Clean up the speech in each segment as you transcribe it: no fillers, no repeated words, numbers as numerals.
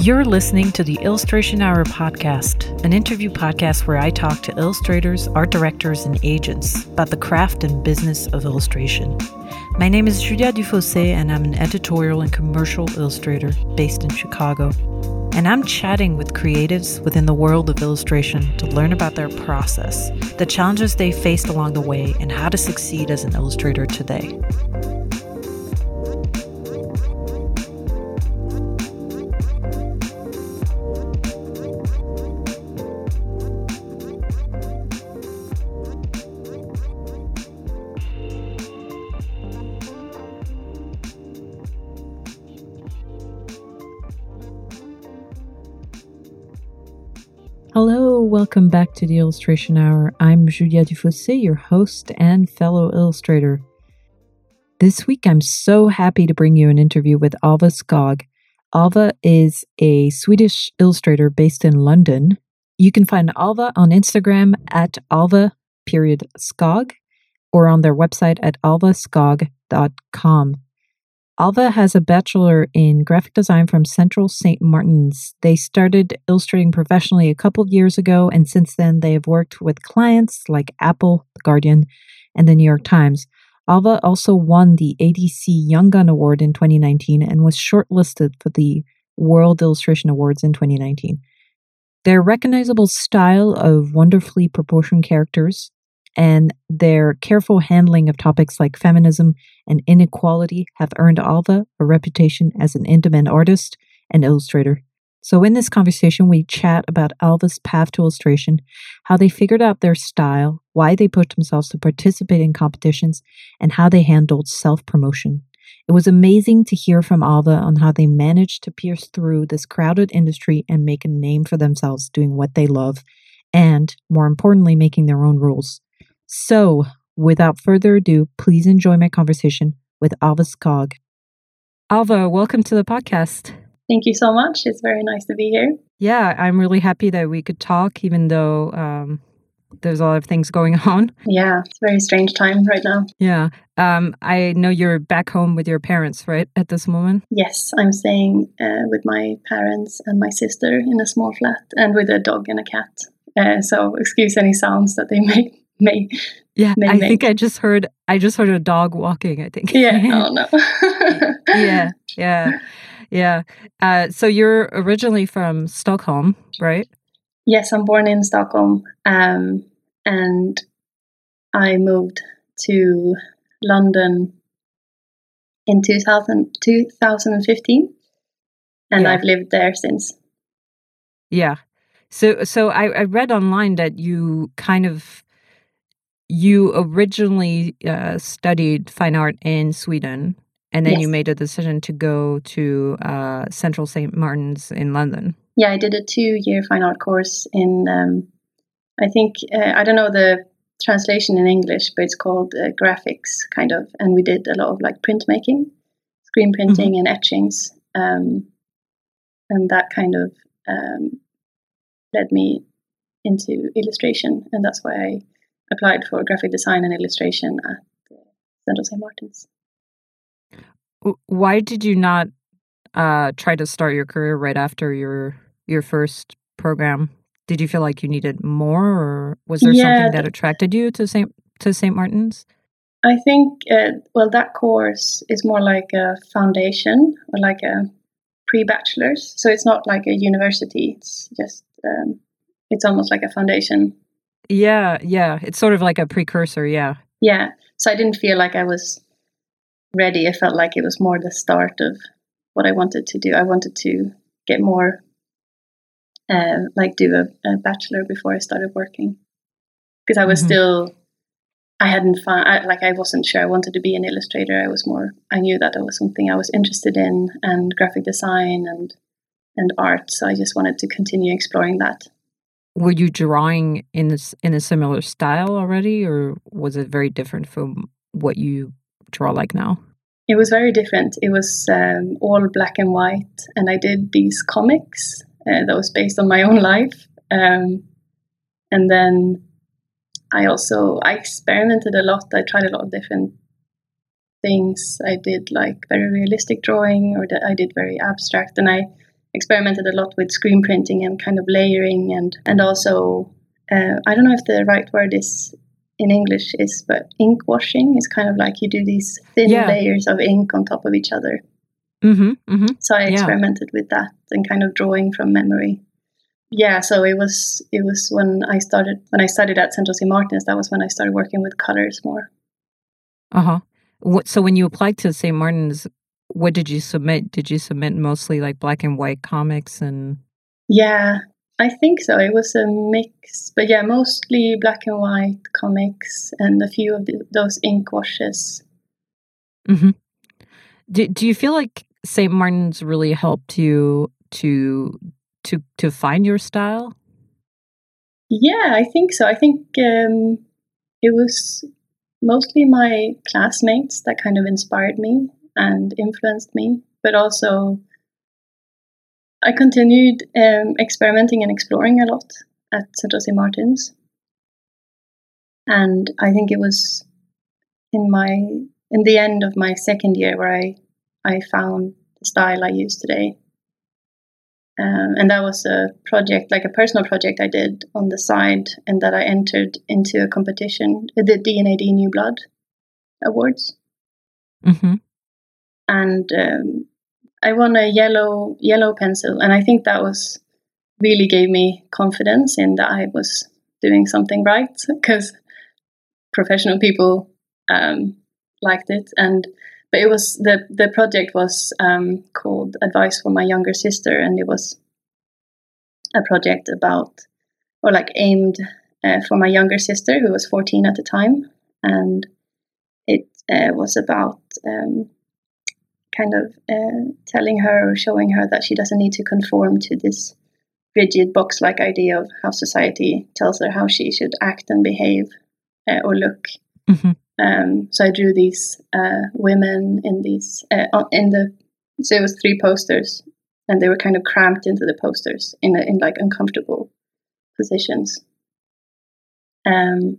You're listening to the Illustration Hour podcast, an interview podcast where I talk to illustrators, art directors, and agents about the craft and business of illustration. My name is Julia Dufossé, and I'm an editorial and commercial illustrator based in Chicago. And I'm chatting with creatives within the world of illustration to learn about their process, the challenges they faced along the way, and how to succeed as an illustrator today. Hello, welcome back to the Illustration Hour. I'm Julia Dufossé, your host and fellow illustrator. This week, I'm so happy to bring you an interview with Alva Skog. Alva is a Swedish illustrator based in London. You can find Alva on Instagram at alva.skog or on their website at alvaskog.com. Alva has a bachelor in graphic design from Central Saint Martins. They started illustrating professionally a couple of years ago, and since then they have worked with clients like Apple, The Guardian, and The New York Times. Alva also won the ADC Young Gun Award in 2019 and was shortlisted for the World Illustration Awards in 2019. Their recognizable style of wonderfully proportioned characters and their careful handling of topics like feminism and inequality have earned Alva a reputation as an in-demand artist and illustrator. So in this conversation, we chat about Alva's path to illustration, how they figured out their style, why they pushed themselves to participate in competitions, and how they handled self-promotion. It was amazing to hear from Alva on how they managed to pierce through this crowded industry and make a name for themselves doing what they love, and more importantly, making their own rules. So, without further ado, please enjoy my conversation with Alva Skog. Alva, welcome to the podcast. Thank you so much. It's very nice to be here. Yeah, I'm really happy that we could talk, even though there's a lot of things going on. Yeah, it's a very strange time right now. Yeah. I know you're back home with your parents, right, at this moment? Yes, I'm staying with my parents and my sister in a small flat and with a dog and a cat. So, excuse any sounds that they make. I think I just heard a dog walking, I think. Yeah, oh no. Yeah. So you're originally from Stockholm, right? Yes, I'm born in Stockholm. And I moved to London in 2015 and yeah. I've lived there since. Yeah. So I read online that you kind of you originally studied fine art in Sweden, and then yes. You made a decision to go to Central Saint Martins in London. Yeah, I did a 2-year fine art course in, I think, I don't know the translation in English, but it's called graphics, kind of. And we did a lot of like printmaking, screen printing and etchings. And that kind of led me into illustration. And that's why I applied for graphic design and illustration at Central Saint Martins. Why did you not try to start your career right after your first program? Did you feel like you needed more, or was there something that attracted you to Saint Martins? I think that course is more like a foundation or like a pre-bachelor's, so it's not like a university. It's just it's almost like a foundation. Yeah. It's sort of like a precursor, yeah. Yeah. So I didn't feel like I was ready. I felt like it was more the start of what I wanted to do. I wanted to get more, do a bachelor before I started working. Because I was still, I wasn't sure I wanted to be an illustrator. I knew that it was something I was interested in, and graphic design and art. So I just wanted to continue exploring that. Were you drawing in a similar style already, or was it very different from what you draw like now? It was very different. It was all black and white, and I did these comics that was based on my own life. And then I experimented a lot. I tried a lot of different things. I did like very realistic drawing, or I did very abstract, and I experimented a lot with screen printing and kind of layering and also, I don't know if the right word is in English, but ink washing is kind of like you do these thin layers of ink on top of each other. Mm-hmm, mm-hmm. So I experimented with that and kind of drawing from memory. Yeah, so it was when I studied at Central Saint Martins, that was when I started working with colors more. Uh-huh. So when you applied to Saint Martins, what did you submit? Did you submit mostly like black and white comics and? Yeah, I think so. It was a mix, but yeah, mostly black and white comics and a few of those ink washes. Mm-hmm. Do you feel like Saint Martins really helped you to find your style? Yeah, I think so. I think it was mostly my classmates that kind of inspired me and influenced me, but also I continued experimenting and exploring a lot at Central Saint Martins. And I think it was in the end of my second year where I found the style I use today. And that was a project, like a personal project I did on the side, and that I entered into a competition, the D&AD New Blood Awards. Mm-hmm. And I won a yellow pencil, and I think that was really gave me confidence in that I was doing something right, because professional people liked it. But it was the project was called Advice for My Younger Sister, and it was a project aimed for my younger sister, who was 14 at the time, and it was about kind of telling her or showing her that she doesn't need to conform to this rigid box-like idea of how society tells her how she should act and behave or look. Mm-hmm. So I drew these women in these so it was three posters, and they were kind of cramped into the posters in like uncomfortable positions. And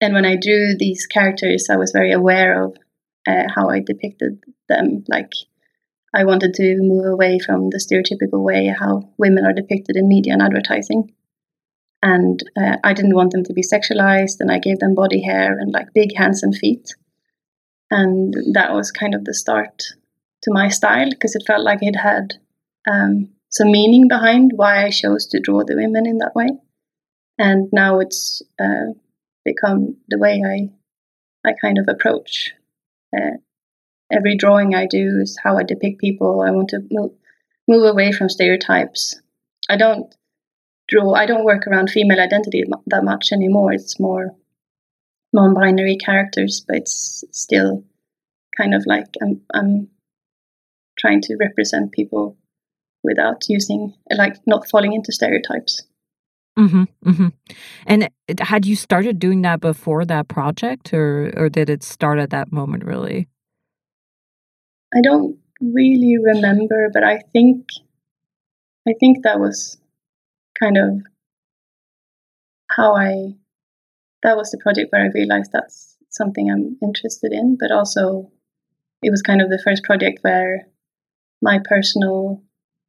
when I drew these characters, I was very aware of how I depicted them. Like, I wanted to move away from the stereotypical way how women are depicted in media and advertising. And I didn't want them to be sexualized, and I gave them body hair and like big hands and feet. And that was kind of the start to my style, because it felt like it had some meaning behind why I chose to draw the women in that way. And now it's become the way I kind of approach. Every drawing I do is how I depict people. I want to move away from stereotypes. I don't work around female identity that much anymore. It's more non-binary characters, but it's still kind of like I'm trying to represent people without using, like, not falling into stereotypes. Mm-hmm, mm-hmm. And had you started doing that before that project, or did it start at that moment, really? I don't really remember, but I think that was kind of how that was the project where I realized that's something I'm interested in, but also it was kind of the first project where my personal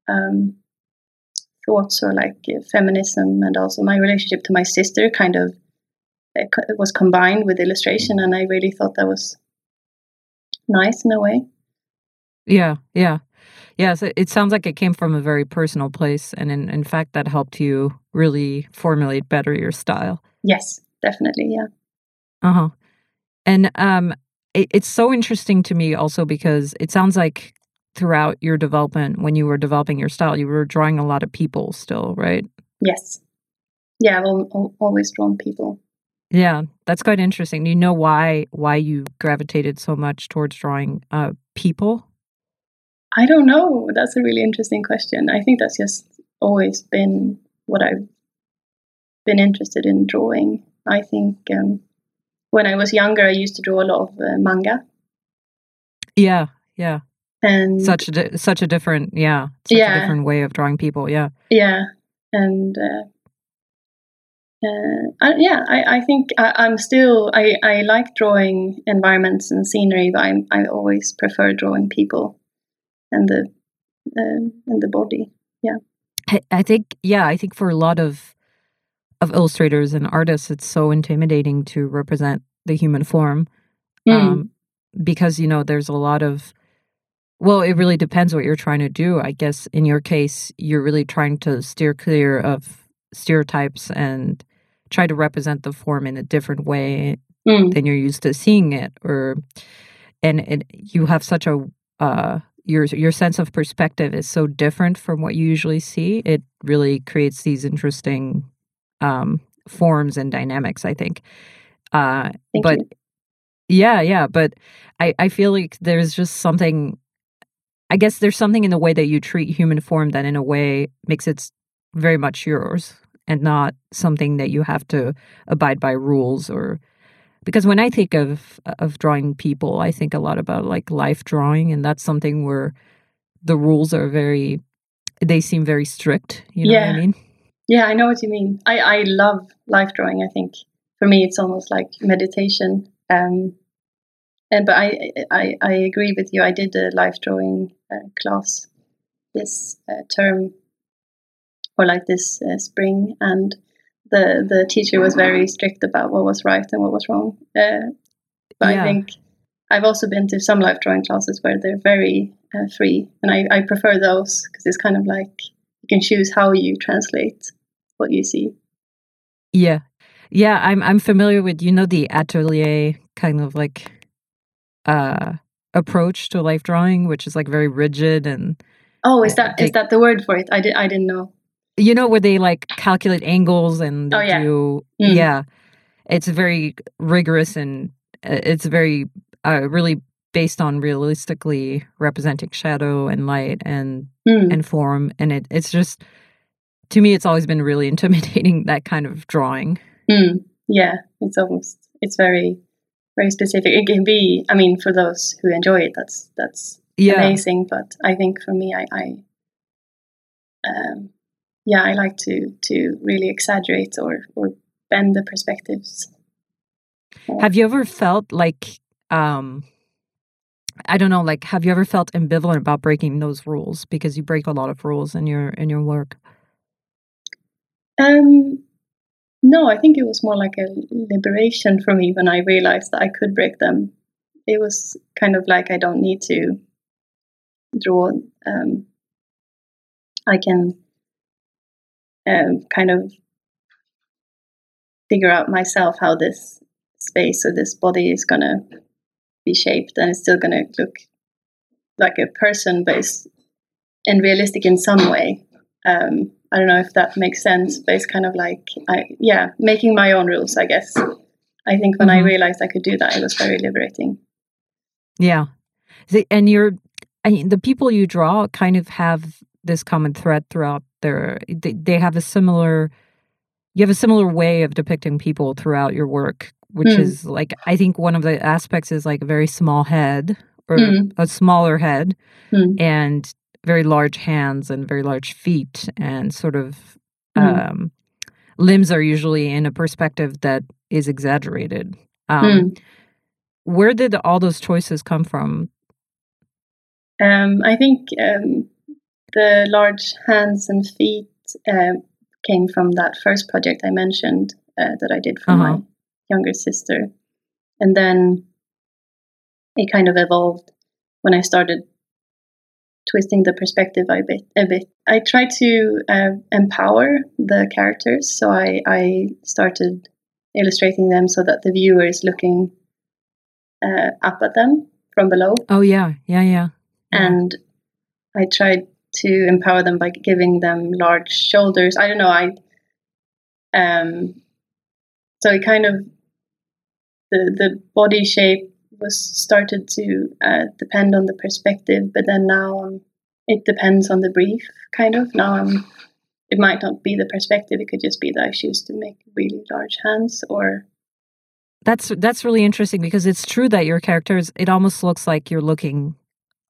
thoughts or like feminism and also my relationship to my sister kind of it was combined with illustration, and I really thought that was nice in a way. Yeah, yeah. Yeah, so it sounds like it came from a very personal place, and in fact, that helped you really formulate better your style. Yes, definitely, yeah. Uh-huh. And it's so interesting to me also, because it sounds like throughout your development, when you were developing your style, you were drawing a lot of people still, right? Yes. Yeah, I've always drawn people. Yeah, that's quite interesting. Do you know why you gravitated so much towards drawing people? I don't know. That's a really interesting question. I think that's just always been what I've been interested in drawing. I think when I was younger, I used to draw a lot of manga. Yeah, yeah. And such a different way of drawing people. Yeah, yeah. And I think I'm still. I like drawing environments and scenery, but I always prefer drawing people. And the and the body. Yeah, I think for a lot of illustrators and artists, it's so intimidating to represent the human form, because there's a lot of. Well, it really depends what you're trying to do. I guess in your case, you're really trying to steer clear of stereotypes and try to represent the form in a different way than you're used to seeing it. And you have such a your sense of perspective is so different from what you usually see. It really creates these interesting forms and dynamics, I think. Thank you. Yeah. But I feel like there's just something. I guess there's something in the way that you treat human form that in a way makes it very much yours and not something that you have to abide by rules or... Because when I think of drawing people, I think a lot about like life drawing, and that's something where the rules are very... They seem very strict, you know what I mean? Yeah, I know what you mean. I love life drawing, I think. For me, it's almost like meditation. But I agree with you. I did a life drawing class this term, or like this spring, and the teacher was very strict about what was right and what was wrong. I think I've also been to some life drawing classes where they're very free, and I prefer those because it's kind of like you can choose how you translate what you see. Yeah, I'm familiar with the atelier kind of like. Approach to life drawing, which is like very rigid and is that the word for it? I didn't know. Where they like calculate angles and it's very rigorous and it's very really based on realistically representing shadow and light and form, and it's just, to me, it's always been really intimidating, that kind of drawing. Yeah, it's very. Very specific. It can be, I mean, for those who enjoy it, that's amazing. But I think for me, I like to really exaggerate or bend the perspectives. Have you ever felt like, have you ever felt ambivalent about breaking those rules, because you break a lot of rules in your work? No, I think it was more like a liberation for me when I realized that I could break them. It was kind of like I don't need to draw. I can kind of figure out myself how this space or this body is going to be shaped, and it's still going to look like a person, but it's unrealistic in some way. I don't know if that makes sense, but it's kind of like, making my own rules, I guess. I think when I realized I could do that, it was very liberating. Yeah. The people you draw kind of have this common thread throughout they have you have a similar way of depicting people throughout your work, which is like, I think one of the aspects is like a very small head or a smaller head and very large hands and very large feet, and sort of limbs are usually in a perspective that is exaggerated. Where did all those choices come from? I think the large hands and feet came from that first project I mentioned that I did for my younger sister. And then it kind of evolved when I started twisting the perspective a bit. I tried to empower the characters, so I started illustrating them so that the viewer is looking up at them from below. Oh, yeah. And I tried to empower them by giving them large shoulders. I don't know, so it kind of, the body shape was started to depend on the perspective, but then now it depends on the brief, kind of. Now it might not be the perspective, it could just be that I choose to make really large hands or... That's really interesting, because it's true that your characters, it almost looks like you're looking,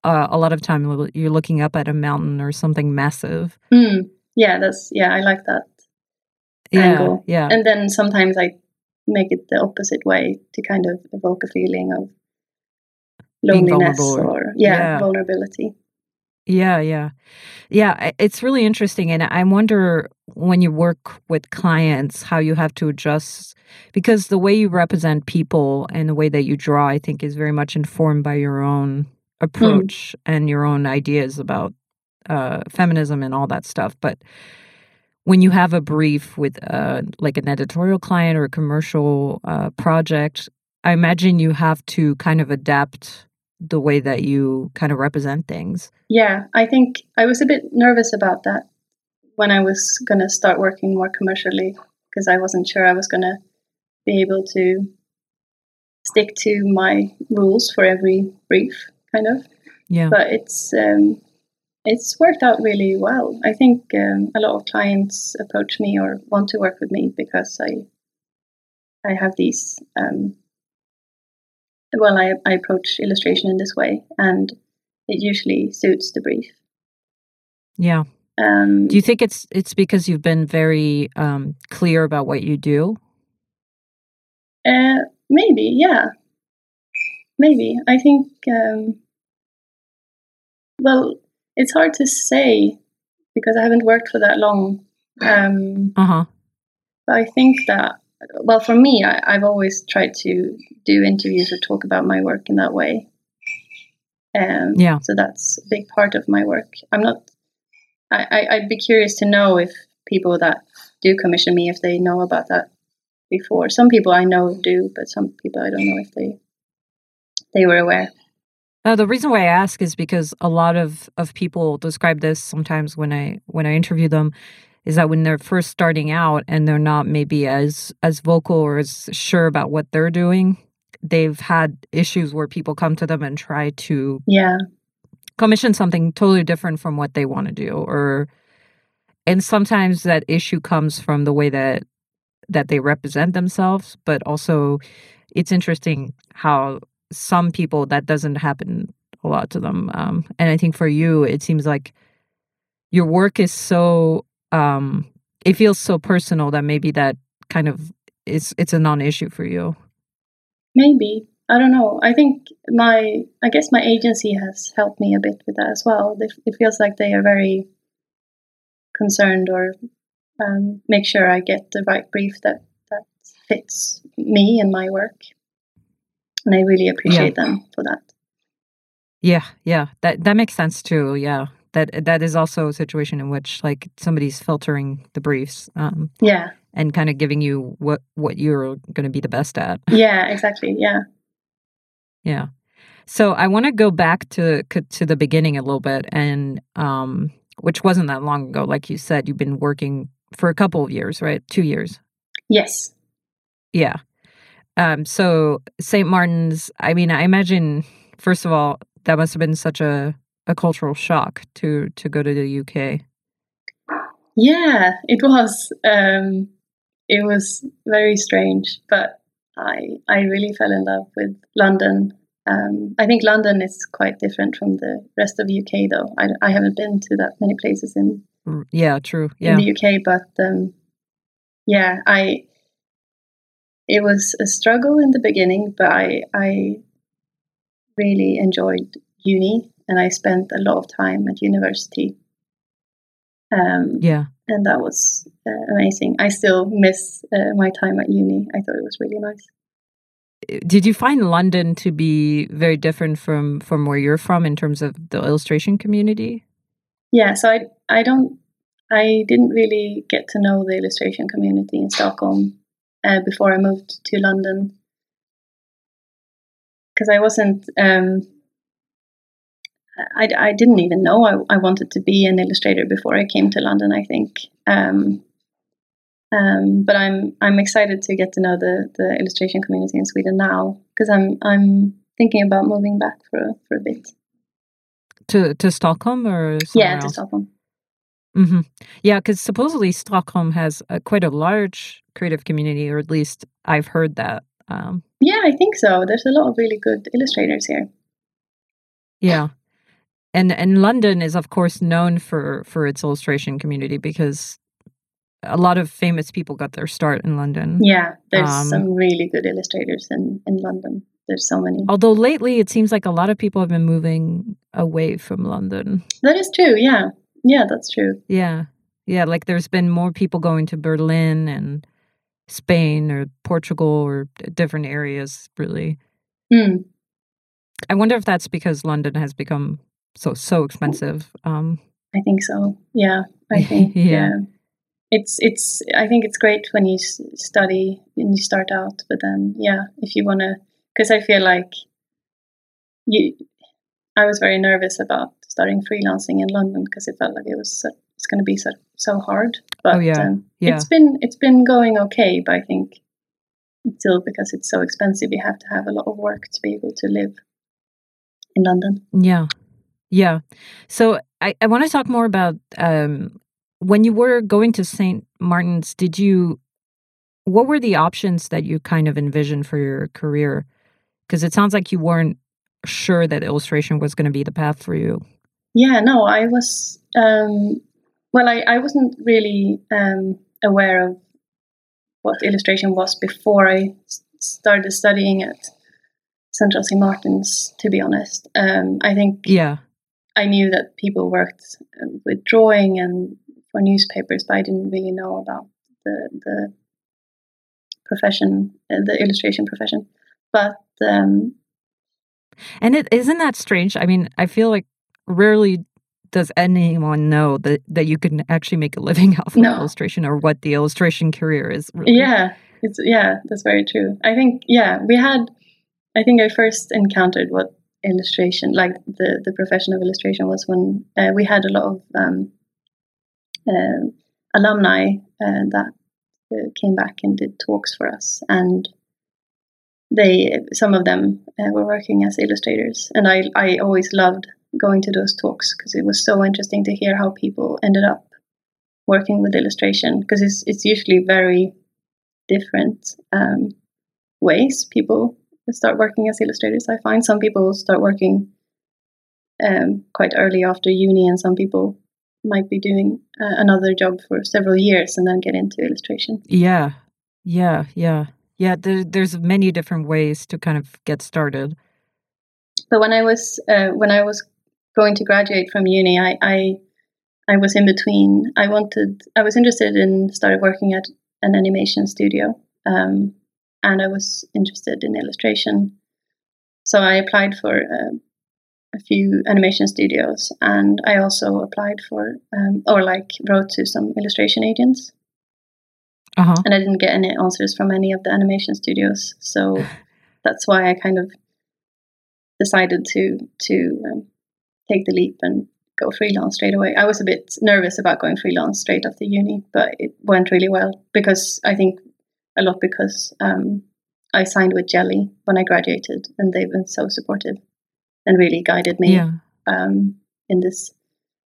a lot of time, you're looking up at a mountain or something massive. I like that angle. Yeah. And then sometimes I make it the opposite way to kind of evoke a feeling of loneliness or vulnerability. Yeah. It's really interesting. And I wonder when you work with clients, how you have to adjust, because the way you represent people and the way that you draw, I think, is very much informed by your own approach and your own ideas about feminism and all that stuff. But when you have a brief with like an editorial client or a commercial project, I imagine you have to kind of adapt the way that you kind of represent things. Yeah, I think I was a bit nervous about that when I was going to start working more commercially, because I wasn't sure I was going to be able to stick to my rules for every brief, kind of. Yeah. But it's worked out really well. I think a lot of clients approach me or want to work with me because I have these... I approach illustration in this way, and it usually suits the brief. Yeah. Do you think it's because you've been very clear about what you do? Maybe, yeah. Maybe. I think, it's hard to say because I haven't worked for that long. But I think that, well, for me, I've always tried to do interviews or talk about my work in that way. So that's a big part of my work. I'd be curious to know if people that do commission me, if they know about that before. Some people I know do, but some people I don't know if they were aware. The reason why I ask is because a lot of people describe this sometimes when I interview them, is that when they're first starting out and they're not maybe as vocal or as sure about what they're doing, they've had issues where people come to them and try to commission something totally different from what they want to do. And sometimes that issue comes from the way that they represent themselves, but also it's interesting how some people that doesn't happen a lot to them. And I think for you, it seems like your work is so... it feels so personal that maybe that kind of it's a non-issue for you. Maybe. I don't know. I think I guess my agency has helped me a bit with that as well. It feels like they are very concerned or make sure I get the right brief that fits me and my work. And I really appreciate them for that. Yeah. That makes sense too, yeah. That is also a situation in which like somebody's filtering the briefs, and kind of giving you what you're going to be the best at. Yeah, exactly. Yeah. So I want to go back to the beginning a little bit, and which wasn't that long ago. Like you said, you've been working for a couple of years, right? 2 years. Yes. Yeah. So Saint Martin's. I mean, I imagine first of all that must have been such a cultural shock to go to the UK. Yeah, it was. It was very strange, but I really fell in love with London. I think London is quite different from the rest of the UK, though. I haven't been to that many places in the UK, but it was a struggle in the beginning, but I really enjoyed uni. And I spent a lot of time at university. And that was amazing. I still miss my time at uni. I thought it was really nice. Did you find London to be very different from where you're from in terms of the illustration community? Yeah, so I didn't really get to know the illustration community in Stockholm before I moved to London, because I wasn't. I didn't even know I wanted to be an illustrator before I came to London, I think. But I'm excited to get to know the illustration community in Sweden now, because I'm thinking about moving back for a bit. To Stockholm or somewhere else? To Stockholm. Mm-hmm. Yeah, because supposedly Stockholm has quite a large creative community, or at least I've heard that. Yeah, I think so. There's a lot of really good illustrators here. Yeah. And London is, of course, known for its illustration community, because a lot of famous people got their start in London. Yeah, there's some really good illustrators in London. There's so many. Although lately, it seems like a lot of people have been moving away from London. That is true. Yeah. Yeah, that's true. Yeah. Yeah. Like there's been more people going to Berlin and Spain or Portugal or different areas, really. Mm. I wonder if that's because London has become so expensive. I think so. Yeah. I think. Yeah. It's I think it's great when you study and you start out, but then, yeah, if you want to, because I feel like I was very nervous about starting freelancing in London because it felt like it's going to be so hard. But it's been going okay, but I think still because it's so expensive, you have to have a lot of work to be able to live in London. Yeah, yeah. So I want to talk more about when you were going to St. Martin's. What were the options that you kind of envisioned for your career? Because it sounds like you weren't sure that illustration was going to be the path for you. Yeah, no, I was. I wasn't really aware of what illustration was before I started studying at Central Saint Martins, to be honest. I think I knew that people worked with drawing and for newspapers, but I didn't really know about the profession, the illustration profession. But and it isn't that strange. I mean, I feel like rarely does anyone know that you can actually make a living off of illustration, or what the illustration career is really. Yeah, that's very true. I think I first encountered what illustration, like the profession of illustration, was when we had a lot of alumni that came back and did talks for us, and some of them were working as illustrators, and I always loved going to those talks because it was so interesting to hear how people ended up working with illustration, because it's usually very different ways people start working as illustrators. I find some people start working quite early after uni, and some people might be doing another job for several years and then get into illustration. Yeah, there's many different ways to kind of get started. But when I was going to graduate from uni, I was in between. I was interested in started working at an animation studio, and I was interested in illustration. So I applied for a few animation studios, and I also applied for wrote to some illustration agents. Uh-huh. And I didn't get any answers from any of the animation studios, so that's why I kind of decided to take the leap and go freelance straight away. I was a bit nervous about going freelance straight after uni, but it went really well because I signed with Jelly when I graduated, and they've been so supportive and really guided me in this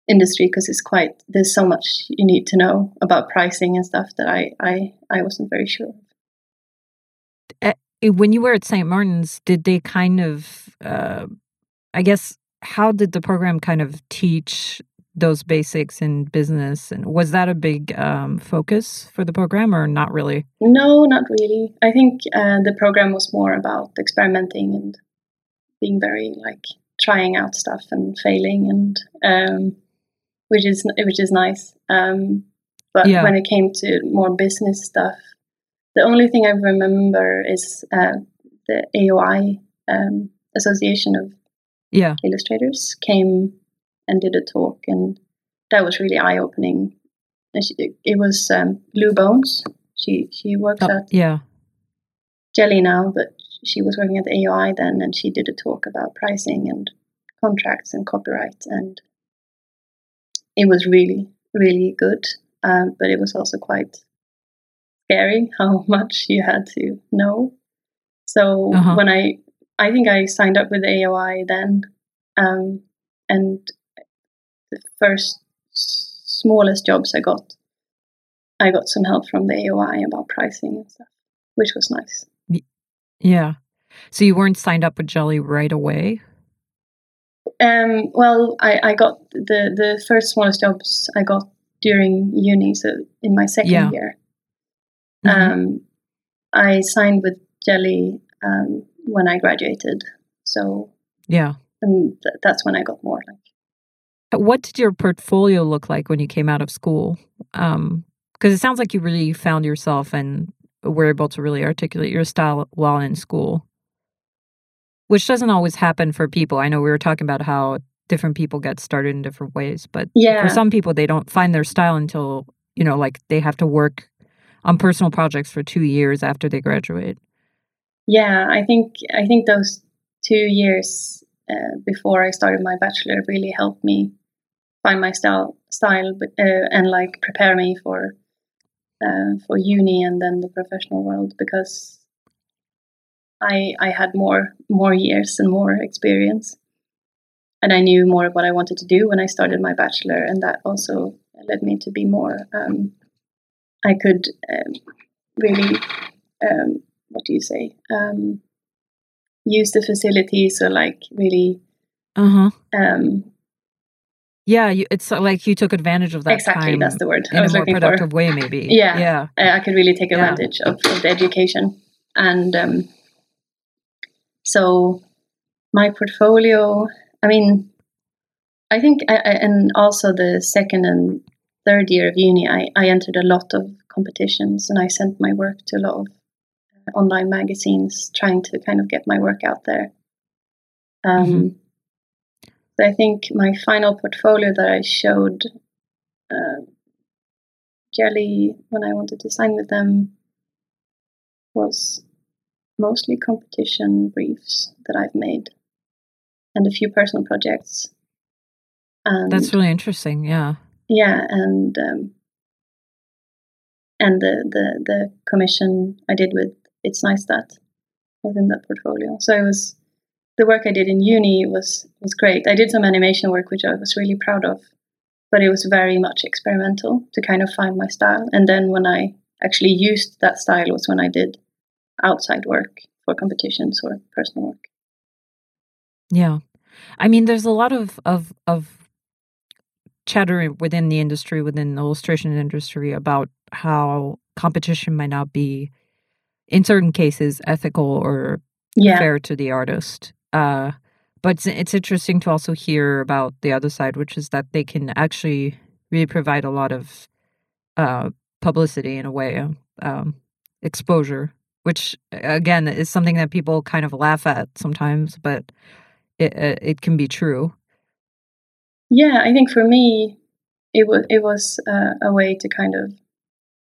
industry, because there's so much you need to know about pricing and stuff that I wasn't very sure. When you were at St. Martin's, did they kind of, I guess, how did the program kind of teach those basics in business? And was that a big focus for the program, or not really? No, not really. I think the program was more about experimenting and being very trying out stuff and failing, and which is nice. But when it came to more business stuff, the only thing I remember is the AOI, Association of Illustrators, came and did a talk, and that was really eye opening. It was Blue Bones. She works at Jelly now, but she was working at the AOI then, and she did a talk about pricing and contracts and copyright, and it was really, really good. But it was also quite scary how much you had to know. So when I think I signed up with AOI then, and the first smallest jobs I got some help from the AOI about pricing and stuff, which was nice. Yeah. So you weren't signed up with Jelly right away? I got the first smallest jobs I got during uni, so in my second year. Mm-hmm. I signed with Jelly when I graduated. So yeah, and that's when I got more like. What did your portfolio look like when you came out of school? Because it sounds like you really found yourself and were able to really articulate your style while in school, which doesn't always happen for people. I know we were talking about how different people get started in different ways, but for some people, they don't find their style until, you know, like they have to work on personal projects for 2 years after they graduate. Yeah, I think those 2 years before I started my bachelor really helped me find my style, and like prepare me for uni and then the professional world, because I had more years and more experience. And I knew more of what I wanted to do when I started my bachelor, and that also led me to be more. I could really, what do you say? Use the facilities, or like really. Yeah, it's like you took advantage of that. Exactly, time, that's the word I was looking for. In a more productive way, maybe. Yeah, I could really take advantage of the education, and so my portfolio. I mean, I think, and also the second and third year of uni, I entered a lot of competitions, and I sent my work to a lot of online magazines, trying to kind of get my work out there. So I think my final portfolio that I showed Jelly when I wanted to sign with them was mostly competition briefs that I've made. And a few personal projects. And that's really interesting, yeah. Yeah, and the commission I did with It's Nice That was in that portfolio. So it was, the work I did in uni was great. I did some animation work, which I was really proud of, but it was very much experimental to kind of find my style. And then when I actually used that style was when I did outside work for competitions or personal work. Yeah. I mean, there's a lot of chatter within the industry, within the illustration industry, about how competition might not be, in certain cases, ethical or fair to the artist. But it's interesting to also hear about the other side, which is that they can actually really provide a lot of publicity in a way, exposure, which, again, is something that people kind of laugh at sometimes, but it can be true. Yeah, I think for me, it was a way to kind of,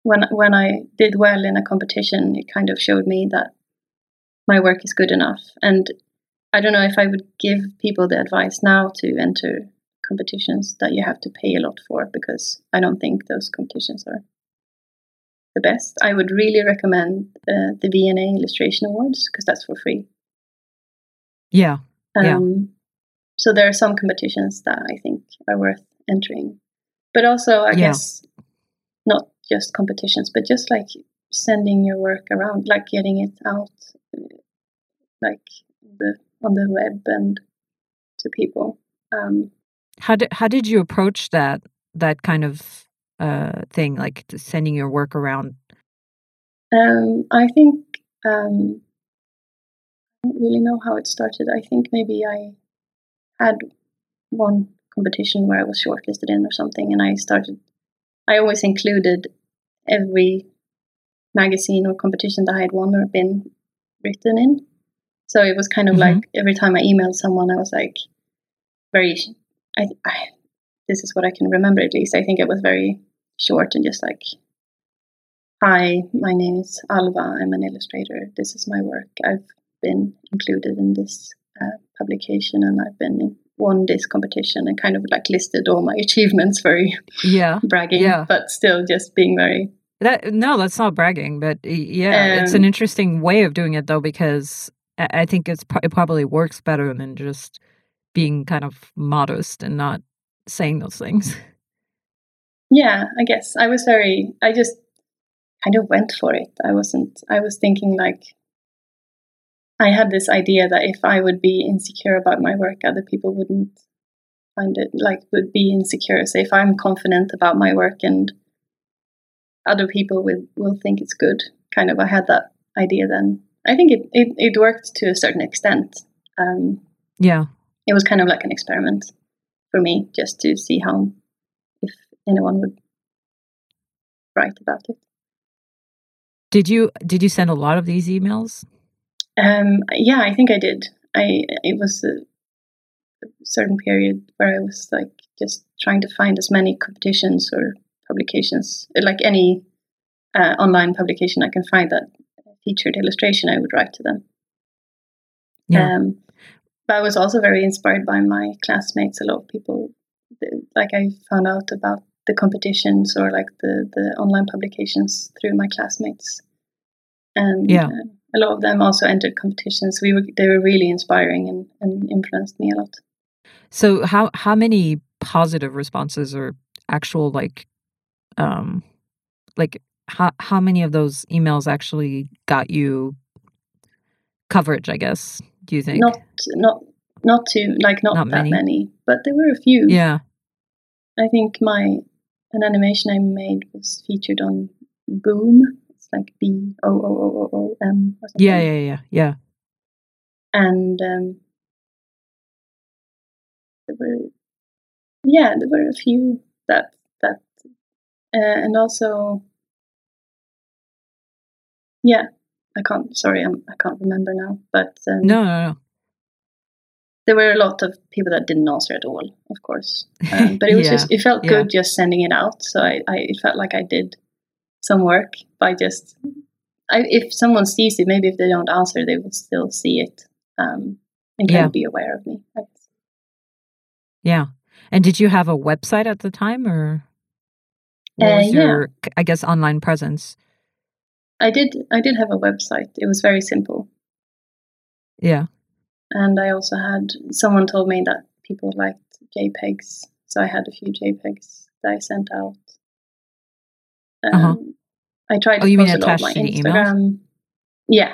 when I did well in a competition, it kind of showed me that my work is good enough. And I don't know if I would give people the advice now to enter competitions that you have to pay a lot for, because I don't think those competitions are the best. I would really recommend the V&A Illustration Awards, because that's for free. Yeah. So there are some competitions that I think are worth entering, but also I guess not just competitions, but just like sending your work around, like getting it out, like on the web and to people. How did you approach that kind of thing, like sending your work around? I think. Really know how it started. I think maybe I had one competition where I was shortlisted in or something, and I always included every magazine or competition that I had won or been written in. So it was kind of like every time I emailed someone, I was like this is what I can remember, at least. I think it was very short and just like, hi, my name is Alva, I'm an illustrator, this is my work, I've been included in this publication, and I've won this competition, and kind of like listed all my achievements, very bragging, but still just being very... that's not bragging, but it's an interesting way of doing it, though, because I think it probably works better than just being kind of modest and not saying those things. Yeah, I guess. I just kind of went for it. I was thinking like, I had this idea that if I would be insecure about my work, other people wouldn't find it, like, would be insecure. So if I'm confident about my work and other people will think it's good, kind of, I had that idea then. I think it worked to a certain extent. Yeah. It was kind of like an experiment for me, just to see how, if anyone would write about it. Did you send a lot of these emails? Yeah, I think I did. It was a certain period where I was like just trying to find as many competitions or publications, like any online publication I can find that featured illustration, I would write to them. Yeah. But I was also very inspired by my classmates. A lot of people, like I found out about the competitions or like the online publications through my classmates. And yeah. A lot of them also entered competitions. They were really inspiring and influenced me a lot. So how many positive responses or actual like how many of those emails actually got you coverage, I guess, do you think? Not that many, but there were a few. Yeah. I think an animation I made was featured on BOOM. It's like BOOM or something. Yeah. And there were a few that and also I can't remember now, but no. There were a lot of people that didn't answer at all, of course. But it was it felt good just sending it out. So it felt like I did some work by just, if someone sees it, maybe if they don't answer, they will still see it and can be aware of me. I guess. Yeah. And did you have a website at the time, or what was your, I guess, online presence? I did have a website. It was very simple. Yeah. And I also had, someone told me that people liked JPEGs. So I had a few JPEGs that I sent out. I tried to post a lot on my Instagram. Yeah.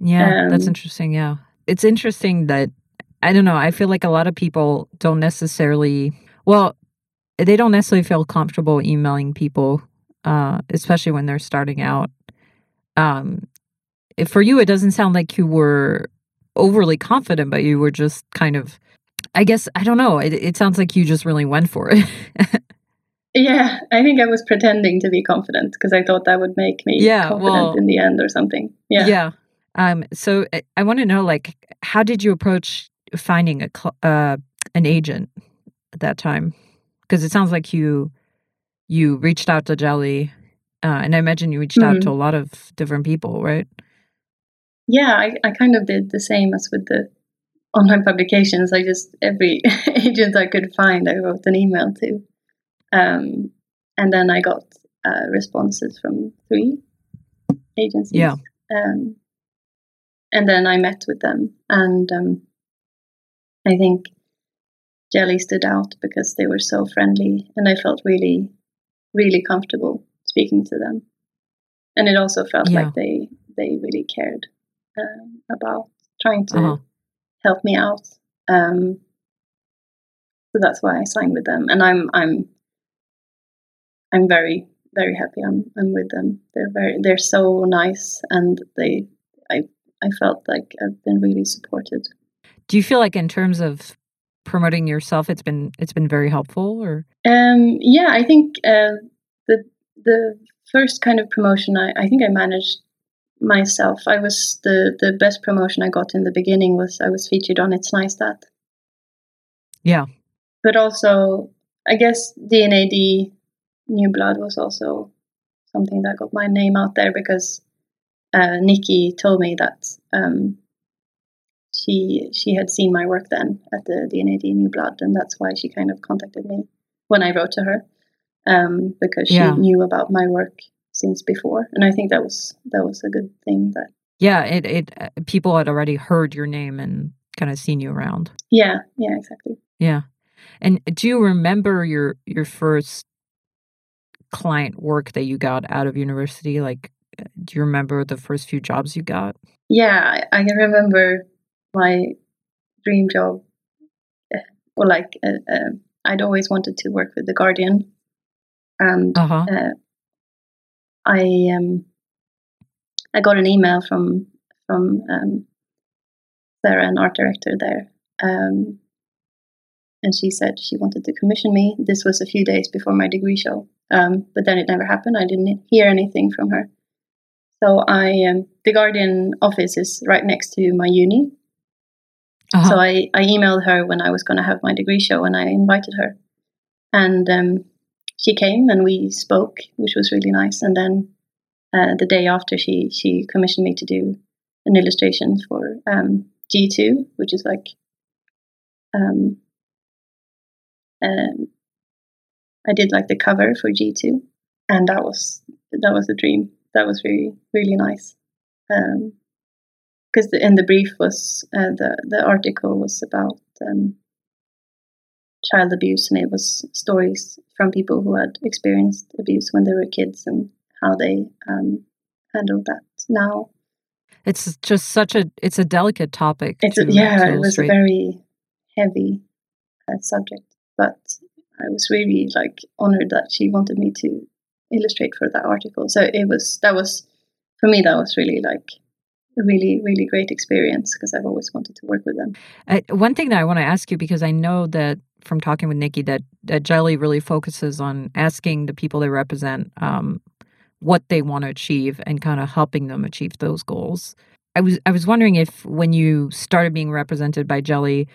Yeah, that's interesting, yeah. It's interesting that, I don't know, I feel like a lot of people don't necessarily, they don't necessarily feel comfortable emailing people, especially when they're starting out. For you, it doesn't sound like you were overly confident, but you were just kind of, I guess, I don't know. It sounds like you just really went for it. Yeah, I think I was pretending to be confident because I thought that would make me confident in the end or something. Yeah. So I want to know, like, how did you approach finding an agent at that time? Because it sounds like you reached out to Jelly, and I imagine you reached out to a lot of different people, right? Yeah, I kind of did the same as with the online publications. I just, every agent I could find, I wrote an email to. And then I got responses from 3 agencies. Yeah. And then I met with them. And I think Jelly stood out because they were so friendly. And I felt really, really comfortable speaking to them. And it also felt like they really cared about trying to help me out. So that's why I signed with them. And I'm very, very happy I'm with them. They're so nice, and I felt like I've been really supported. Do you feel like in terms of promoting yourself, it's been very helpful, or? Yeah, I think the first kind of promotion I think I managed myself. I was the best promotion I got in the beginning was I was featured on It's Nice That. Yeah. But also, I guess D&AD New Blood was also something that got my name out there because Nikki told me that she had seen my work then at the D&AD New Blood, and that's why she kind of contacted me when I wrote to her because she knew about my work since before, and I think that was a good thing. That it people had already heard your name and kind of seen you around. Yeah, exactly. Yeah. And do you remember your first client work that you got out of university? Like, do you remember the first few jobs you got? Yeah, I can remember my dream job. Or like, I'd always wanted to work with The Guardian. And I I got an email from Sarah, an art director there, and she said she wanted to commission me. This was a few days before my degree show, but then it never happened. I didn't hear anything from her. So the Guardian office is right next to my uni. Uh-huh. So I emailed her when I was going to have my degree show, and I invited her. And she came and we spoke, which was really nice. And then the day after, she commissioned me to do an illustration for G2, which is like I did like the cover for G2, and that was a dream. That was really, really nice. Because the brief was, the article was about child abuse, and it was stories from people who had experienced abuse when they were kids and how they handled that now. It's just it's a delicate topic. To it was a very heavy subject, but I was really honored that she wanted me to illustrate for that article. So that was really a really, really great experience, because I've always wanted to work with them. One thing that I want to ask you, because I know that from talking with Nikki that Jelly really focuses on asking the people they represent what they want to achieve and kind of helping them achieve those goals. I was wondering if when you started being represented by Jelly,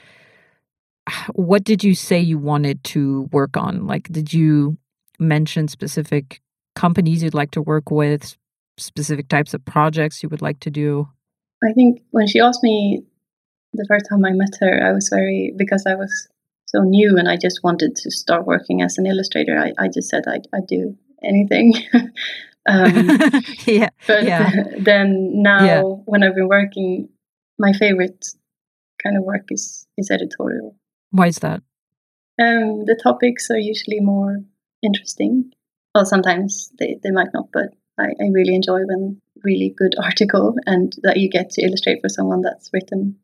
what did you say you wanted to work on? Did you mention specific companies you'd like to work with, specific types of projects you would like to do? I think when she asked me the first time I met her, because I was so new and I just wanted to start working as an illustrator, I just said I'd do anything. Then now, when I've been working, my favorite kind of work is editorial. Why is that? The topics are usually more interesting. Well, sometimes they might not, but I really enjoy when really good article and that you get to illustrate for someone that's written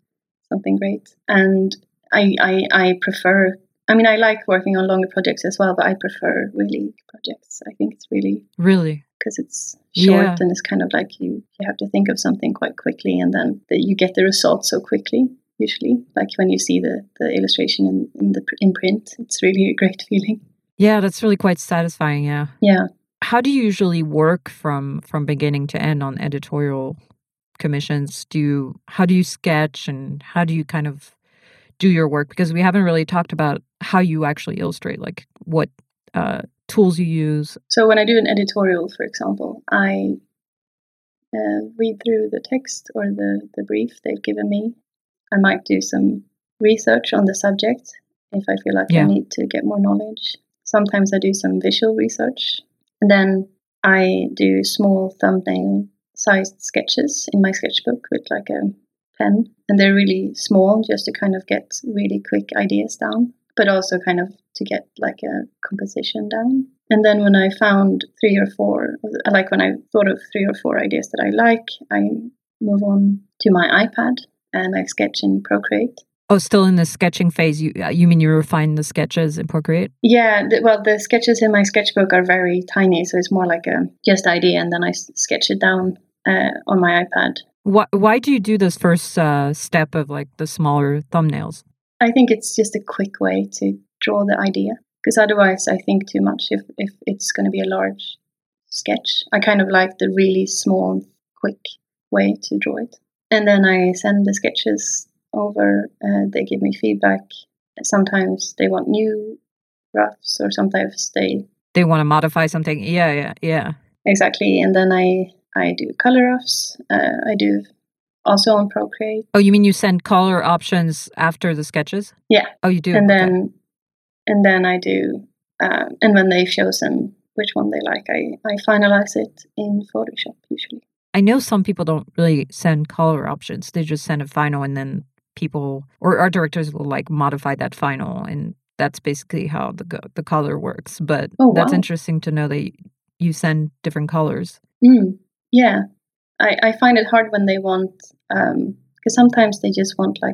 something great. And I prefer, I like working on longer projects as well, but I prefer really projects. I think it's really because it's short and it's kind of you have to think of something quite quickly, and then you get the result so quickly. Usually, when you see the illustration in print, it's really a great feeling. Yeah, that's really quite satisfying. Yeah. Yeah. How do you usually work from beginning to end on editorial commissions? How do you sketch, and how do you kind of do your work? Because we haven't really talked about how you actually illustrate, what tools you use. So when I do an editorial, for example, I read through the text or the brief they've given me. I might do some research on the subject if I feel I need to get more knowledge. Sometimes I do some visual research. And then I do small thumbnail-sized sketches in my sketchbook with a pen. And they're really small, just to kind of get really quick ideas down, but also kind of to get a composition down. And then when I found when I thought of 3 or 4 ideas that I like, I move on to my iPad and I sketch in Procreate. Oh, still in the sketching phase. You mean you refine the sketches in Procreate? Yeah, the sketches in my sketchbook are very tiny, so it's more just idea, and then I sketch it down on my iPad. Why do you do this first step of the smaller thumbnails? I think it's just a quick way to draw the idea, because otherwise I think too much if it's going to be a large sketch. I kind of like the really small, quick way to draw it. And then I send the sketches over, they give me feedback. Sometimes they want new drafts, or sometimes they want to modify something. Yeah. Exactly. And then I do color offs. I do also on Procreate. Oh, you mean you send color options after the sketches? Yeah. Oh, you do. And then I do. And when they've chosen which one they like, I finalize it in Photoshop usually. I know some people don't really send color options. They just send a final, and then people or art directors will modify that final, and that's basically how the color works. But that's interesting to know that you send different colors. Mm, yeah. I find it hard when they want, because sometimes they just want a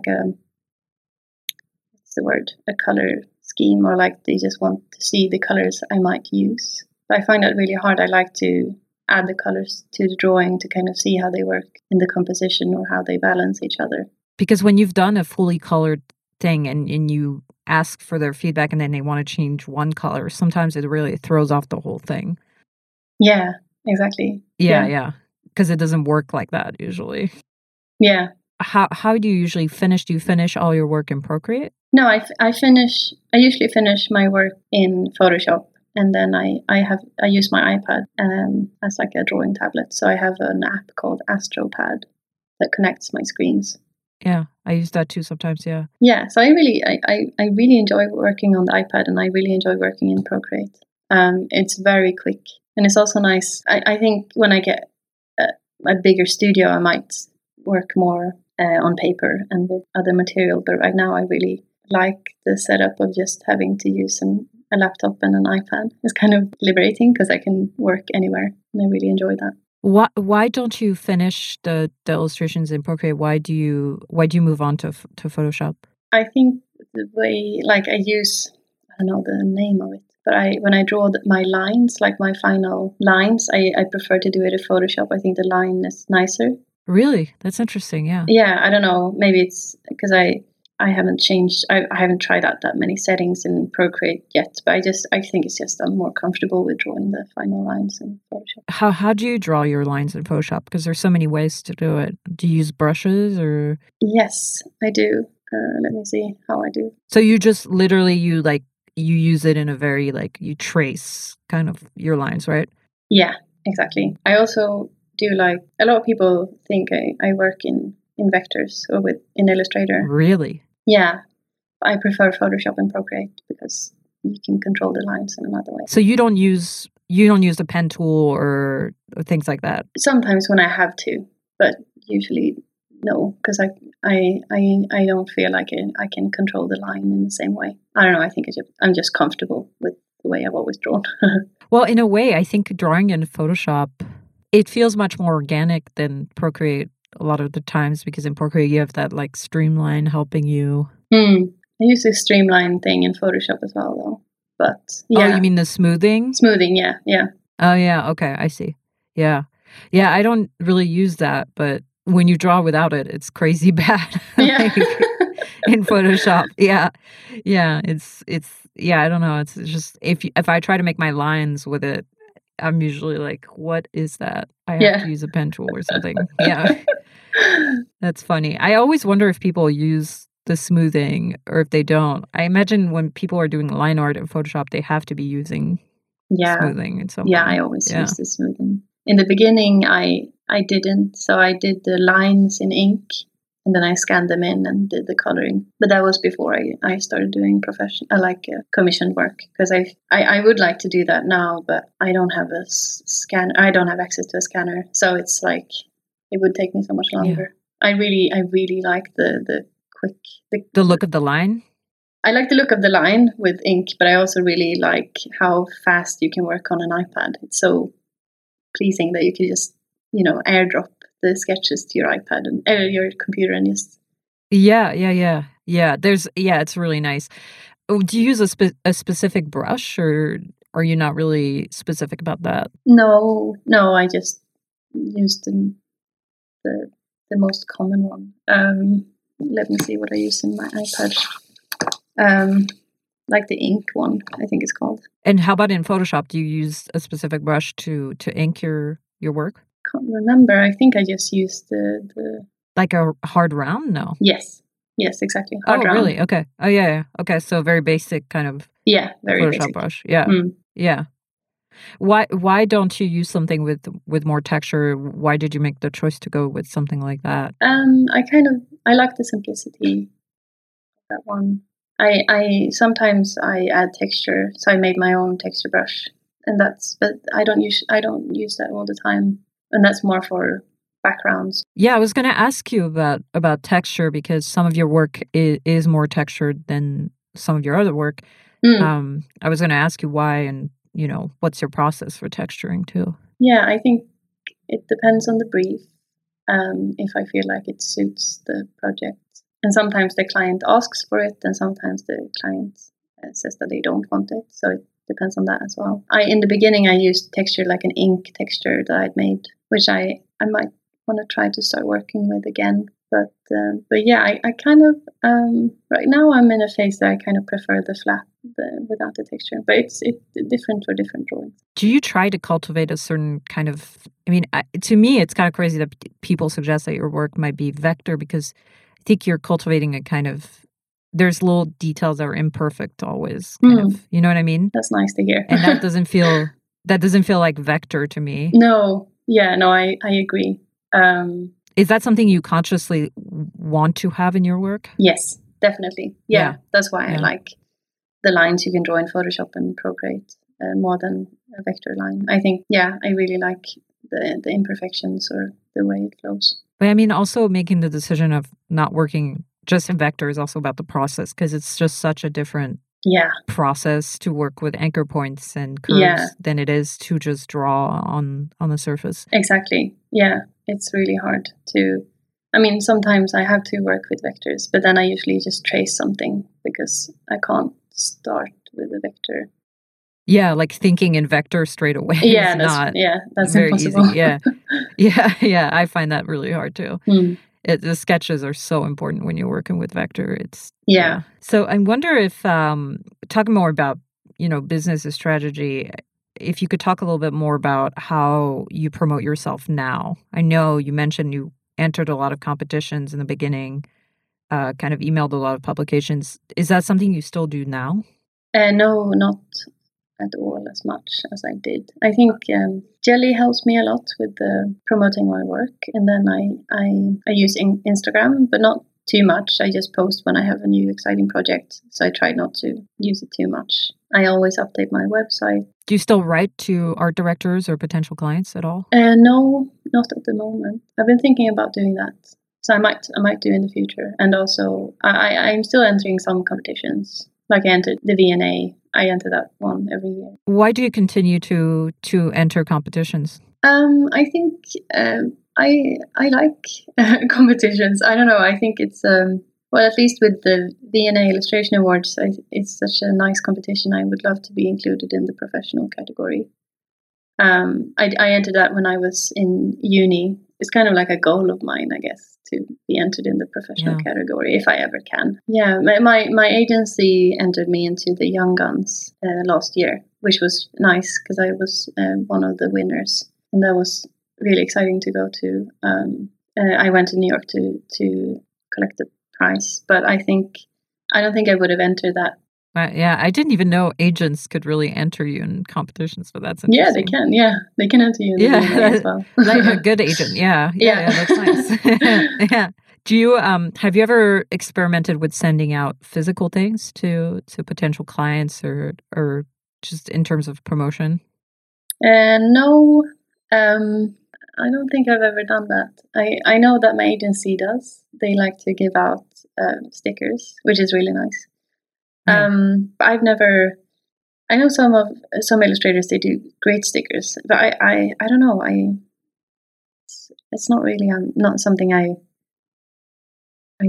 color scheme, or they just want to see the colors I might use. But I find that really hard. I like to add the colors to the drawing to kind of see how they work in the composition or how they balance each other. Because when you've done a fully colored thing and you ask for their feedback and then they want to change one color, sometimes it really throws off the whole thing. Yeah, exactly. Yeah. Because it doesn't work like that usually. Yeah. How do you usually finish? Do you finish all your work in Procreate? No, I usually finish my work in Photoshop. And then I use my iPad as like a drawing tablet. So I have an app called AstroPad that connects my screens. Yeah, I use that too sometimes, yeah. Yeah, so I really enjoy working on the iPad and I really enjoy working in Procreate. It's very quick. And it's also nice. I think when I get a bigger studio, I might work more on paper and with other material. But right now I really like the setup of just having to use a laptop and an iPad. It's kind of liberating because I can work anywhere and I really enjoy that. Why don't you finish the illustrations in Procreate? Why do you move on to Photoshop? I think the way, like, I use, I don't know the name of it, but when I draw my lines, like my final lines, I prefer to do it in Photoshop. I think the line is nicer. Really? That's interesting, yeah. Yeah, I don't know. Maybe it's because I haven't changed. I haven't tried out that many settings in Procreate yet, but I think it's just I'm more comfortable with drawing the final lines in Photoshop. How do you draw your lines in Photoshop? Because there's so many ways to do it. Do you use brushes or? Yes, I do. Let me see how I do. So you just literally you use it in a very you trace kind of your lines, right? Yeah, exactly. I also do a lot of people think I work in vectors or in Illustrator. Really? Yeah. I prefer Photoshop and Procreate because you can control the lines in another way. So you don't use the pen tool or things like that? Sometimes when I have to, but usually no, because I don't feel like I can control the line in the same way. I don't know, I think I'm just comfortable with the way I've always drawn. Well, in a way, I think drawing in Photoshop, it feels much more organic than Procreate a lot of the times, because in Procreate you have that streamline helping you. I use the streamline thing in Photoshop as well, though. But yeah. Oh, you mean the smoothing? Smoothing, yeah. Oh yeah, okay, I see. Yeah. I don't really use that, but when you draw without it, it's crazy bad. Yeah. In Photoshop, yeah. It's yeah. I don't know. It's just if I try to make my lines with it, I'm usually what is that? I have to use a pen tool or something. Yeah. That's funny. I always wonder if people use the smoothing or if they don't. I imagine when people are doing line art in Photoshop, they have to be using smoothing in some way. Yeah, I always use the smoothing. In the beginning, I didn't. So I did the lines in ink and then I scanned them in and did the coloring. But that was before I started doing commissioned work, because I would like to do that now, but I don't have a scanner. I don't have access to a scanner. So it's it would take me so much longer. Yeah. I really like the quick... The look of the line? I like the look of the line with ink, but I also really like how fast you can work on an iPad. It's so pleasing that you can just, airdrop the sketches to your iPad and your computer and just... Yeah. It's really nice. Do you use a specific brush, or are you not really specific about that? No, I just used the most common one. Let me see what I use in my iPad. The ink one, I think it's called. And how about in Photoshop? Do you use a specific brush to ink your work? Can't remember. I think I just used the... Like a hard round? No. Yes, exactly. Hard round. Really? Okay. Oh, yeah. Okay, so very basic kind of very Photoshop basic brush. Yeah. Mm. Yeah. Why don't you use something with more texture? Why did you make the choice to go with something like that? I like the simplicity of that one. I sometimes I add texture, so I made my own texture brush, but I don't use that all the time, and that's more for backgrounds. Yeah, I was going to ask you about texture, because some of your work is more textured than some of your other work. Mm. I was going to ask you why and. What's your process for texturing too? Yeah, I think it depends on the brief, if I feel like it suits the project. And sometimes the client asks for it, and sometimes the client says that they don't want it. So it depends on that as well. In the beginning, I used texture like an ink texture that I'd made, which I might want to try to start working with again. But yeah, I kind of, right now I'm in a phase that I kind of prefer the flat without the texture, but it's different for different drawings. Do you try to cultivate a certain kind of, to me, it's kind of crazy that people suggest that your work might be vector, because I think you're cultivating a kind of, there's little details that are imperfect always, kind of, you know what I mean? That's nice to hear. And that doesn't feel like vector to me. No. Yeah, no, I agree. Is that something you consciously want to have in your work? Yes, definitely. Yeah. That's why I like the lines you can draw in Photoshop and Procreate more than a vector line. I think, I really like the imperfections or the way it flows. But also making the decision of not working just in vector is also about the process, because it's just such a different process to work with anchor points and curves than it is to just draw on the surface. Exactly. Yeah. It's really hard to, sometimes I have to work with vectors, but then I usually just trace something because I can't start with a vector. Yeah, like thinking in vector straight away. Yeah, that's very impossible. Easy. Yeah. I find that really hard too. Mm. The sketches are so important when you're working with vector. So I wonder if, talking more about, business and strategy, if you could talk a little bit more about how you promote yourself now. I know you mentioned you entered a lot of competitions in the beginning, kind of emailed a lot of publications. Is that something you still do now? No, not at all as much as I did. I think Jelly helps me a lot with promoting my work. And then I use Instagram, but not too much. I just post when I have a new exciting project. So I try not to use it too much. I always update my website. Do you still write to art directors or potential clients at all? No, not at the moment. I've been thinking about doing that. So I might do in the future. And also, I'm still entering some competitions. Like I entered the V&A. I enter that one every year. Why do you continue to enter competitions? I think I like competitions. I don't know. I think it's... Well, at least with the V&A Illustration Awards, it's such a nice competition. I would love to be included in the professional category. I entered that when I was in uni. It's kind of like a goal of mine, I guess, to be entered in the professional category, if I ever can. Yeah, my agency entered me into the Young Guns last year, which was nice because I was one of the winners. And that was really exciting to go to. I went to New York to collect the price, but I don't think I would have entered that. Yeah, I didn't even know agents could really enter you in competitions, but that's interesting. Yeah, they can. Yeah, they can enter you in as well. Like a good agent. Yeah. That's nice. Yeah. Do you have you ever experimented with sending out physical things to potential clients or just in terms of promotion? No, I don't think I've ever done that. I know that my agency does. They like to give out stickers, which is really nice. Yeah. But I've never... I know some illustrators, they do great stickers. But I don't know. It's not really... not something I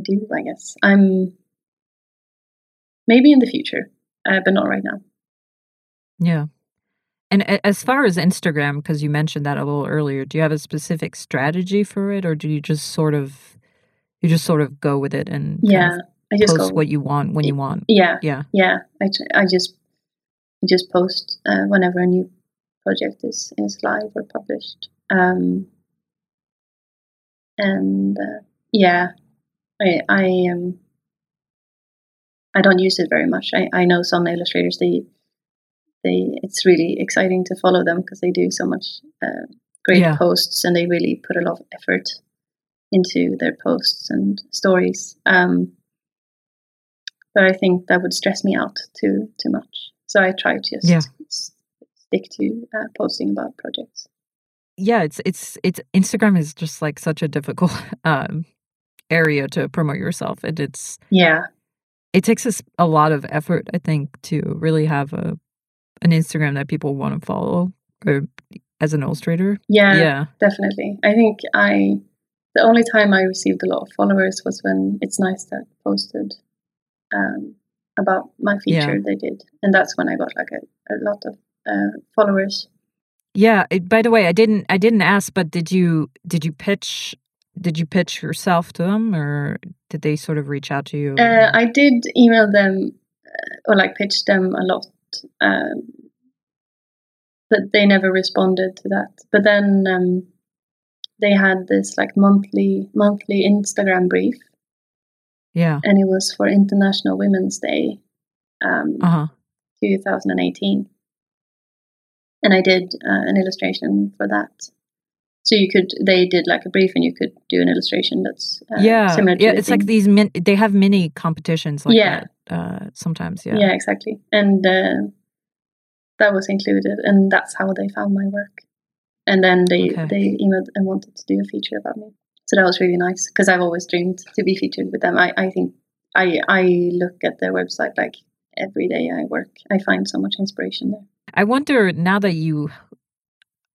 do, I guess. I'm... Maybe in the future, but not right now. Yeah. And as far as Instagram, because you mentioned that a little earlier, do you have a specific strategy for it, or do you just sort of go with it and I just post what you want when you want? Yeah. I just post whenever a new project is live or published, I don't use it very much. I know some illustrators it's really exciting to follow them because they do so much great posts, and they really put a lot of effort into their posts and stories. But I think that would stress me out too much. So I try to just stick to posting about projects. Yeah, it's Instagram is just like such a difficult area to promote yourself, and it takes us a lot of effort, I think, to really have an Instagram that people want to follow, or as an illustrator. Yeah, definitely. I think the only time I received a lot of followers was when It's Nice That posted about my feature they did. And that's when I got like a lot of followers. Yeah. By the way, I didn't ask, but did you pitch yourself to them, or did they sort of reach out to you? I did email them or like pitch them a lot, but they never responded to that. But then they had this like monthly Instagram brief. Yeah, and it was for International Women's Day, 2018. And I did an illustration for that. So they did like a brief, and you could do an illustration that's similar to it's thing. Like these they have mini competitions like that sometimes. Yeah, yeah, exactly. And that was included, and that's how they found my work. And then they emailed and wanted to do a feature about me. So that was really nice, because I've always dreamed to be featured with them. I think I look at their website like every day I work. I find so much inspiration there. I wonder, now that you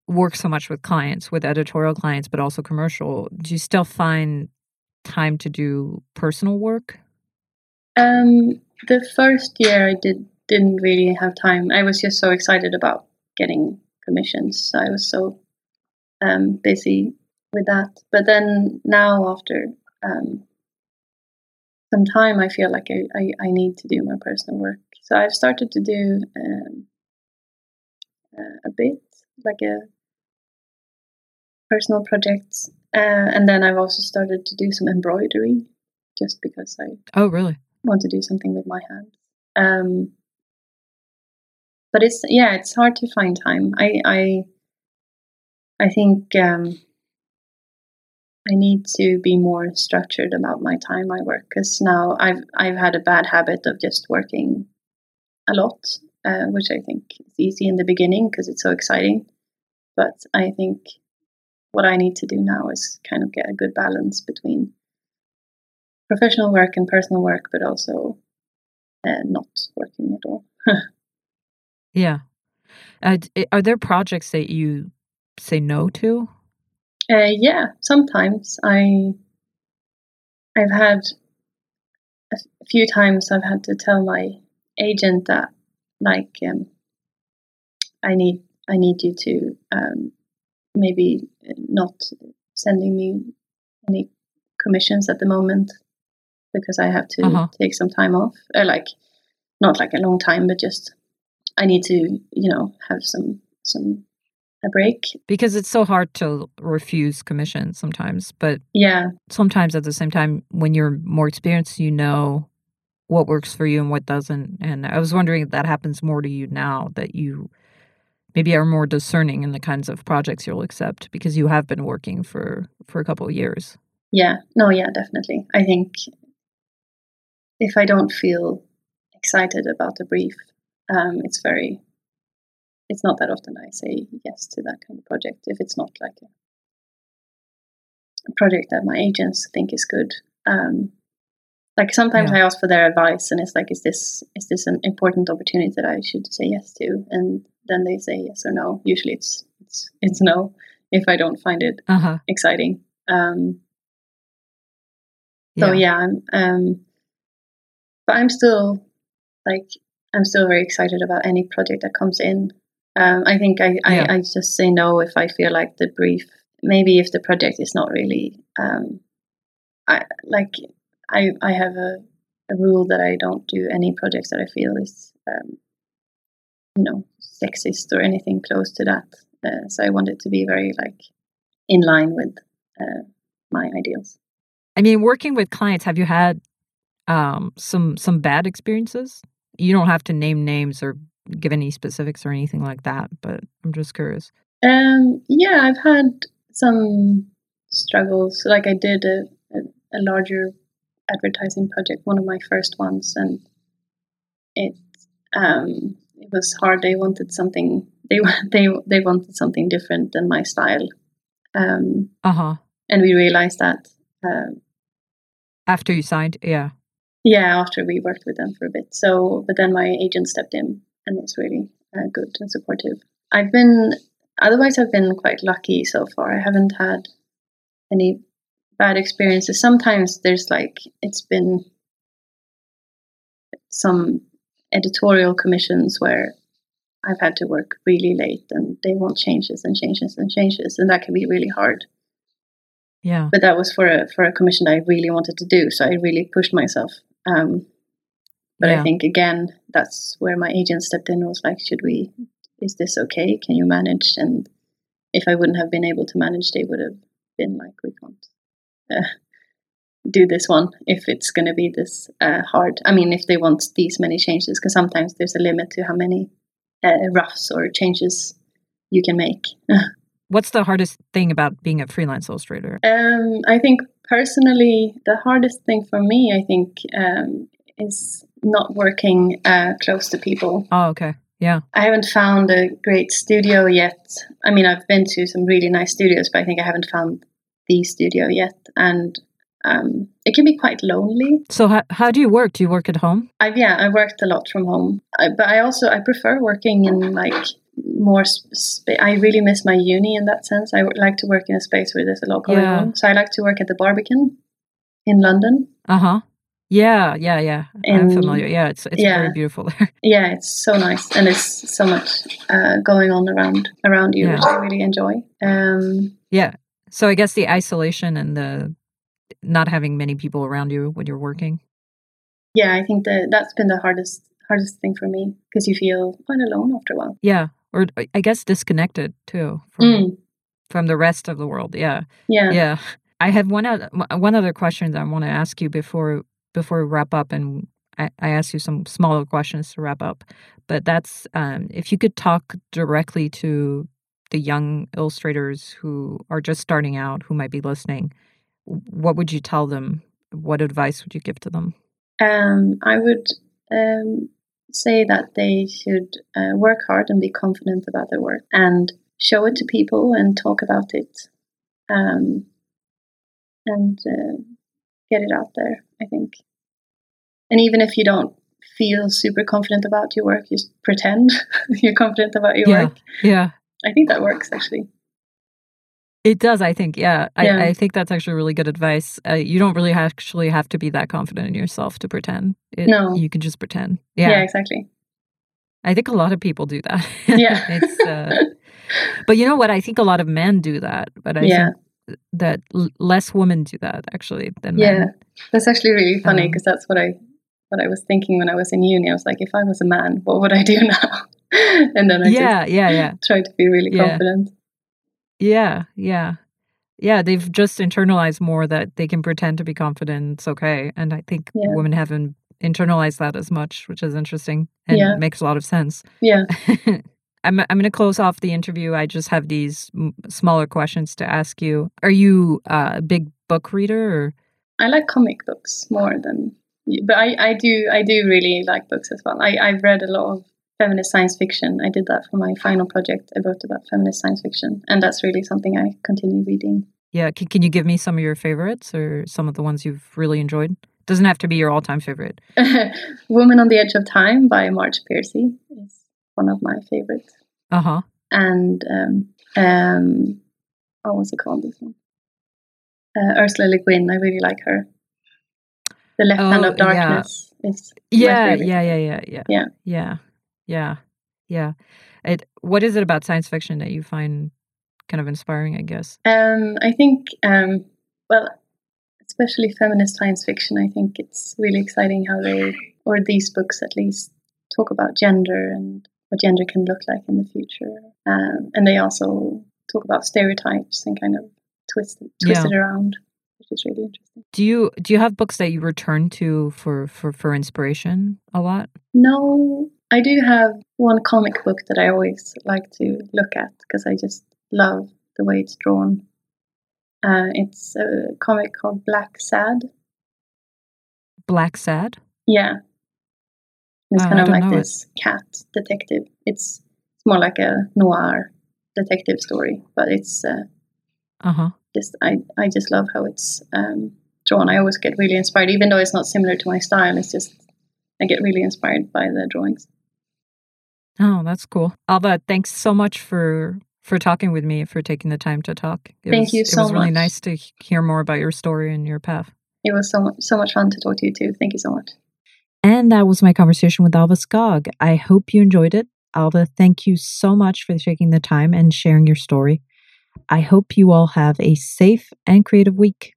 work so much with clients, with editorial clients, but also commercial, do you still find time to do personal work? The first year I didn't really have time. I was just so excited about getting commissions. So I was so busy with that. But then now, after some time, I feel like I need to do my personal work. So I've started to do a bit, like a personal projects, and then I've also started to do some embroidery, just because I really want to do something with my hands. But it's hard to find time. I think I need to be more structured about my time I work, because now I've had a bad habit of just working a lot. Which I think is easy in the beginning because it's so exciting. But I think what I need to do now is kind of get a good balance between professional work and personal work, but also not working at all. Yeah. Are there projects that you say no to? Yeah, sometimes. I've had a few times I've had to tell my agent that, like, I need you to maybe not sending me any commissions at the moment, because I have to take some time off, or like not like a long time, but just I need to have a break, because it's so hard to refuse commissions sometimes. But yeah, sometimes at the same time, when you're more experienced, what works for you and what doesn't. And I was wondering if that happens more to you now, that you maybe are more discerning in the kinds of projects you'll accept, because you have been working for a couple of years. Yeah. No, yeah, definitely. I think if I don't feel excited about the brief, it's not that often I say yes to that kind of project, if it's not like a project that my agents think is good. Like sometimes I ask for their advice, and it's like, is this an important opportunity that I should say yes to? And then they say yes or no. Usually it's no, if I don't find it exciting. But I'm still very excited about any project that comes in. I think I just say no if I feel like the brief, maybe if the project is not really, I have a rule that I don't do any projects that I feel is, sexist or anything close to that. So I want it to be very in line with my ideals. I mean, working with clients, have you had some bad experiences? You don't have to name names or give any specifics or anything like that, but I'm just curious. Yeah, I've had some struggles. Like I did a larger advertising project, one of my first ones, and it was hard. They wanted something they wanted something different than my style, and we realized that after you signed. After we worked with them for a bit. So but then my agent stepped in and was really good and supportive. I've been quite lucky so far. I haven't had any bad experiences. Sometimes there's it's been some editorial commissions where I've had to work really late and they want changes and changes and changes, and that can be really hard. Yeah. But that was for a commission that I really wanted to do, so I really pushed myself. But yeah. I think, again, that's where my agent stepped in and was like, is this okay? Can you manage? And if I wouldn't have been able to manage, they would have been like, we can't do this one if it's going to be this hard. I mean, if they want these many changes, because sometimes there's a limit to how many roughs or changes you can make. What's the hardest thing about being a freelance illustrator? I think personally, the hardest thing for me, I think, is not working close to people. Oh, okay. Yeah. I haven't found a great studio yet. I mean, I've been to some really nice studios, but I think I haven't found the studio yet. And it can be quite lonely. So how do you work? Do you work at home? I worked a lot from home. But I prefer working in like... I really miss my uni in that sense. I would like to work in a space where there's a lot going on. So I like to work at the Barbican in London. Uh-huh. Yeah. I'm familiar. Yeah, it's very beautiful there. Yeah, it's so nice. And there's so much going on around you, which I really enjoy. Yeah. So I guess the isolation and the not having many people around you when you're working. Yeah, I think that's been the hardest thing for me, because you feel quite alone after a while. Yeah. Or I guess disconnected too from the rest of the world. Yeah. I had one other question that I want to ask you before we wrap up, and I ask you some smaller questions to wrap up. But that's if you could talk directly to the young illustrators who are just starting out, who might be listening, what would you tell them? What advice would you give to them? I would say that they should work hard and be confident about their work and show it to people and talk about it and get it out there, I think. And even if you don't feel super confident about your work, just pretend you're confident about your work. Yeah. I think that works, actually. It does, I think. Yeah. I think that's actually really good advice. You don't really actually have to be that confident in yourself to pretend. No. You can just pretend. Yeah. Yeah, exactly. I think a lot of people do that. Yeah. But you know what? I think a lot of men do that. But I think that less women do that, actually, than men. Yeah. That's actually really funny, because that's what I was thinking when I was in uni. I was like, if I was a man, what would I do now? And then I just tried to be really confident. Yeah. They've just internalized more that they can pretend to be confident. It's okay. And I think women haven't internalized that as much, which is interesting and makes a lot of sense. Yeah. I'm going to close off the interview. I just have these smaller questions to ask you. Are you a big book reader? Or? I like comic books more than, but I do really like books as well. I've read a lot of feminist science fiction. I did that for my final project. I wrote about feminist science fiction, and that's really something I continue reading. Yeah. Can you give me some of your favorites, or some of the ones you've really enjoyed? Doesn't have to be your all-time favorite. Woman on the Edge of Time by Marge Piercy is one of my favorites. Uh-huh. And what was it called, this one? Ursula Le Guin. I really like her. The Left Hand of Darkness is my favorite. Yeah. What is it about science fiction that you find kind of inspiring, I guess? I think, especially feminist science fiction, I think it's really exciting how they, or these books at least, talk about gender and what gender can look like in the future. And they also talk about stereotypes and kind of twist it around, which is really interesting. Do you have books that you return to for inspiration a lot? No. I do have one comic book that I always like to look at, because I just love the way it's drawn. It's a comic called Blacksad. Blacksad? Yeah. It's kind of like this cat detective. It's more like a noir detective story, but it's just I just love how it's drawn. I always get really inspired, even though it's not similar to my style. It's just I get really inspired by the drawings. Oh, that's cool. Alva, thanks so much for talking with me, for taking the time to talk. Thank you so much. It was really nice to hear more about your story and your path. It was so much fun to talk to you too. Thank you so much. And that was my conversation with Alva Skog. I hope you enjoyed it. Alva, thank you so much for taking the time and sharing your story. I hope you all have a safe and creative week.